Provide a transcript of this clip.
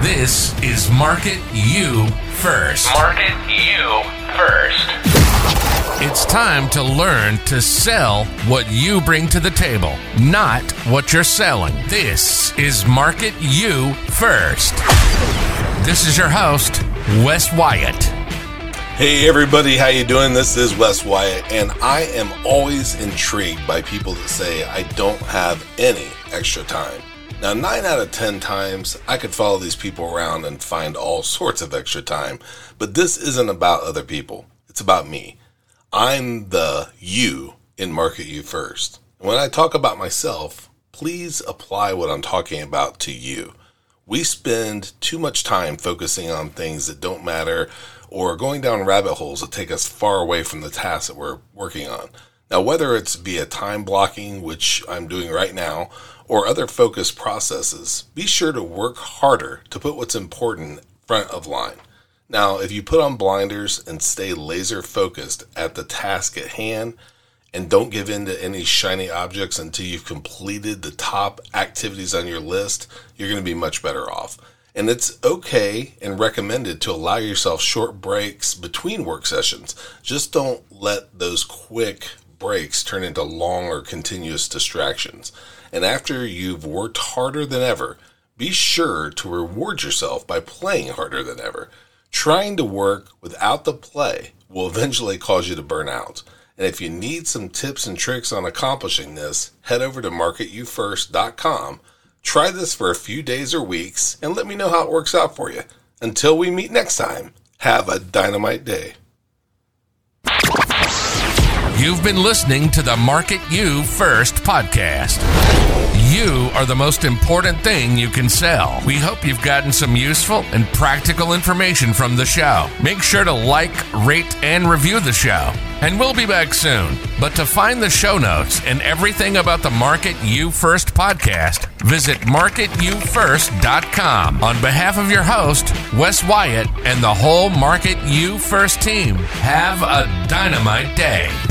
This is Market You First. Market You First. It's time to learn to sell what you bring to the table, not what you're selling. This is Market You First. This is your host, Wes Wyatt. Hey everybody, how you doing? This is Wes Wyatt, and I am always intrigued by people that say, I don't have any extra time. Now, 9 out of 10 times, I could follow these people around and find all sorts of extra time. But this isn't about other people. It's about me. I'm the you in Market You First. When I talk about myself, please apply what I'm talking about to you. We spend too much time focusing on things that don't matter or going down rabbit holes that take us far away from the task that we're working on. Now, whether it's via time blocking, which I'm doing right now, or other focused processes, be sure to work harder to put what's important front of line. Now, if you put on blinders and stay laser focused at the task at hand, and don't give in to any shiny objects until you've completed the top activities on your list, you're going to be much better off. And it's okay and recommended to allow yourself short breaks between work sessions. Just don't let those quick breaks turn into long or continuous distractions. And after you've worked harder than ever, be sure to reward yourself by playing harder than ever. Trying to work without the play will eventually cause you to burn out. And if you need some tips and tricks on accomplishing this, head over to marketyoufirst.com. Try this for a few days or weeks and let me know how it works out for you. Until we meet next time, have a dynamite day. You've been listening to the Market You First podcast. You are the most important thing you can sell. We hope you've gotten some useful and practical information from the show. Make sure to like, rate, and review the show. And we'll be back soon. But to find the show notes and everything about the Market You First podcast, visit marketyoufirst.com. On behalf of your host, Wes Wyatt, and the whole Market You First team, have a dynamite day.